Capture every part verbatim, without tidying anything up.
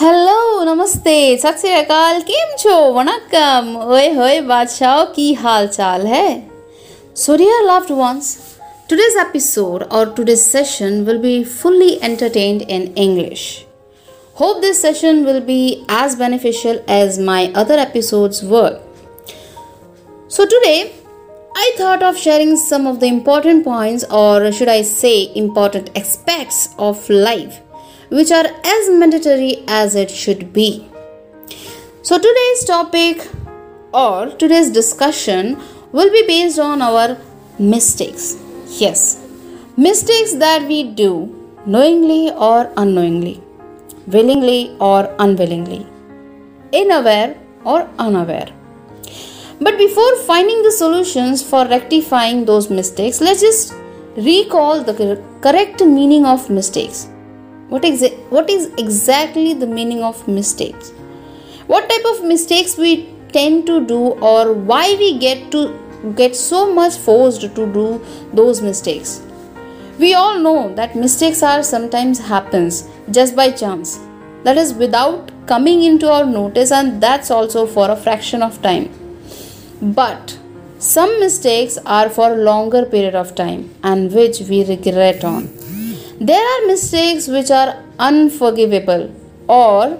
Hello नमस्ते सत श्री अकाल केम छो वणक्कम ओए होए बादशाह की हाल चाल है। So dear loved ones, today's episode और today's session will be fully entertained in English. Hope this session will be as beneficial as my other episodes were. So today I thought of sharing some of the important points, or should I say important aspects of life, which are as mandatory as it should be. So today's topic or today's discussion will be based on our mistakes. Yes, mistakes that we do knowingly or unknowingly, willingly or unwillingly, aware or unaware. But before finding the solutions for rectifying those mistakes, let's just recall the correct meaning of mistakes. What is it, what is exactly the meaning of mistakes? What type of mistakes we tend to do, or why we get to get so much forced to do those mistakes? We all know that mistakes are sometimes happens just by chance. That is without coming into our notice, and that's also for a fraction of time. But some mistakes are for longer period of time and which we regret on. There are mistakes which are unforgivable or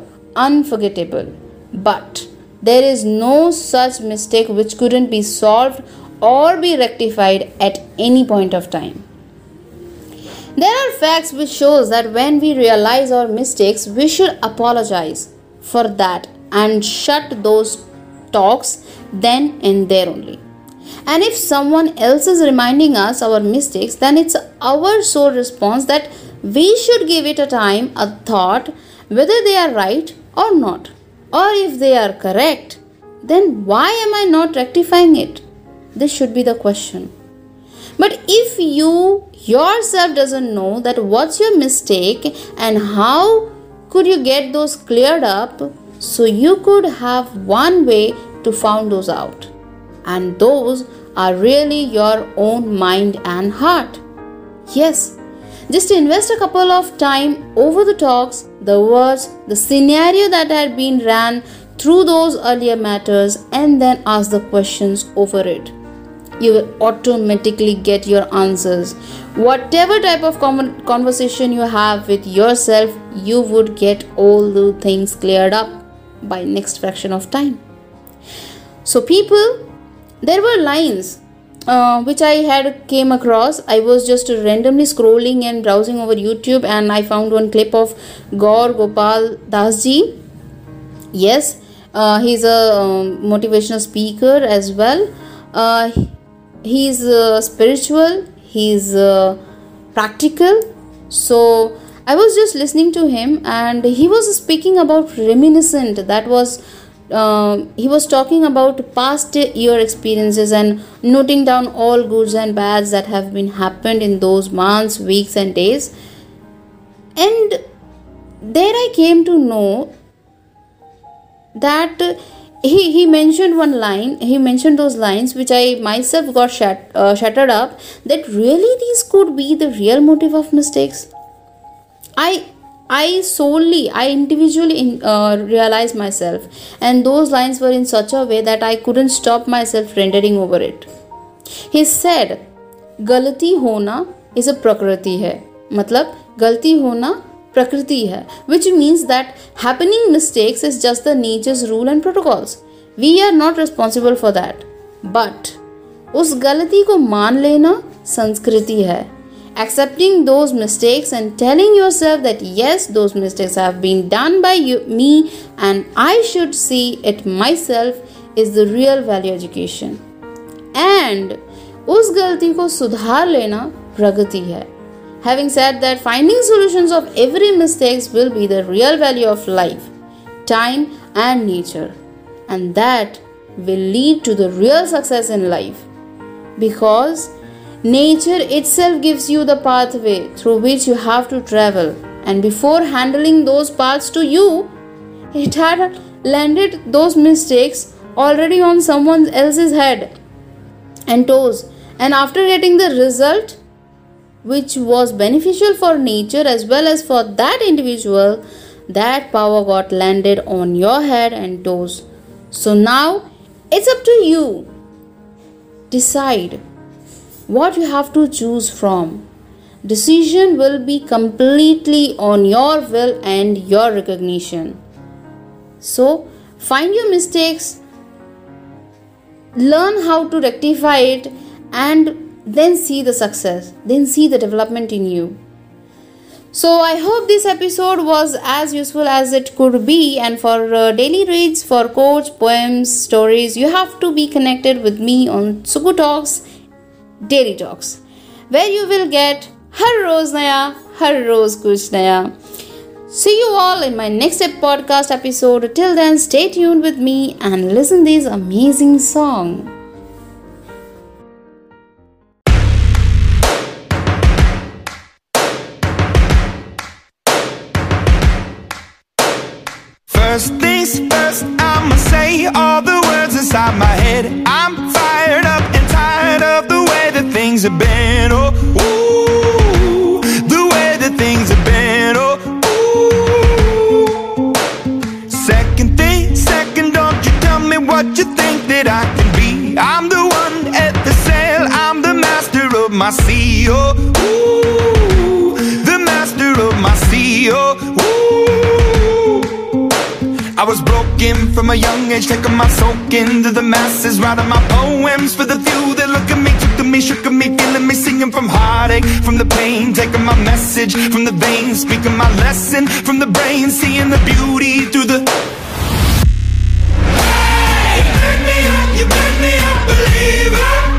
unforgettable, but there is no such mistake which couldn't be solved or be rectified at any point of time. There are facts which shows that when we realize our mistakes, we should apologize for that and shut those talks then and there only. And if someone else is reminding us our mistakes, then it's our sole response that we should give it a time, a thought, whether they are right or not, or if they are correct, then why am I not rectifying it? This should be the question. But if you yourself doesn't know that what's your mistake and how could you get those cleared up, so you could have one way to find those out, and those are really your own mind and heart. Yes, just invest a couple of time over the talks, the words, the scenario that had been ran through those earlier matters, and then ask the questions over it. You will automatically get your answers. Whatever type of conversation you have with yourself, you would get all the things cleared up by next fraction of time. So people, there were lines uh, which I had came across. I was just randomly scrolling and browsing over YouTube, and I found one clip of Gaur Gopal Dasji. Yes, uh, he's a um, motivational speaker as well. Uh, he's uh, spiritual, he's uh, practical. So I was just listening to him, and he was speaking about reminiscent. That was Uh, he was talking about past year experiences and noting down all goods and bads that have been happened in those months, weeks and days. And there I came to know that he, he mentioned one line, he mentioned those lines which I myself got shat, uh, shattered up, that really these could be the real motive of mistakes. I I solely, I individually in, uh, realized myself, and those lines were in such a way that I couldn't stop myself rendering over it. He said, "Galati hona is a prakriti hai." मतलब गलती होना प्रकृति है, which means that happening mistakes is just the nature's rule and protocols. We are not responsible for that. But उस गलती को मान लेना संस्कृति है. Accepting those mistakes and telling yourself that yes, those mistakes have been done by you, me, and I should see it myself is the real value education. And उस गलती को सुधार लेना प्रगति है. Having said that, finding solutions of every mistakes will be the real value of life, time and nature, and that will lead to the real success in life, because nature itself gives you the pathway through which you have to travel, and before handling those paths to you, it had landed those mistakes already on someone else's head and toes. And after getting the result, which was beneficial for nature as well as for that individual, that power got landed on your head and toes. So now it's up to you. Decide what you have to choose from. Decision will be completely on your will and your recognition. So find your mistakes, learn how to rectify it, and then see the success, then see the development in you. So I hope this episode was as useful as it could be, and for uh, daily reads, for quotes, poems, stories, you have to be connected with me on Sukutalks Daily Talks, where you will get har roz naya, har roz kuch naya. See you all in my next podcast episode. Till then, stay tuned with me and listen this amazing song. First things first, I'ma say all the words inside my head. I'm fired up and tired of the way that things have been. Oh, ooh, the way that things have been. Oh, ooh. Second thing, second, don't you tell me what you think that I can be. I'm the one at the sail, I'm the master of my sea. Oh, ooh, the master of my sea. Oh, ooh. I was broken from a young age, taking my soak into the masses, writing my poems for the few that look at me, took to me, shook at me, feeling me, singing from heartache, from the pain, taking my message from the veins, speaking my lesson from the brain, seeing the beauty through the... Hey, you pick me up, you pick me up, believer.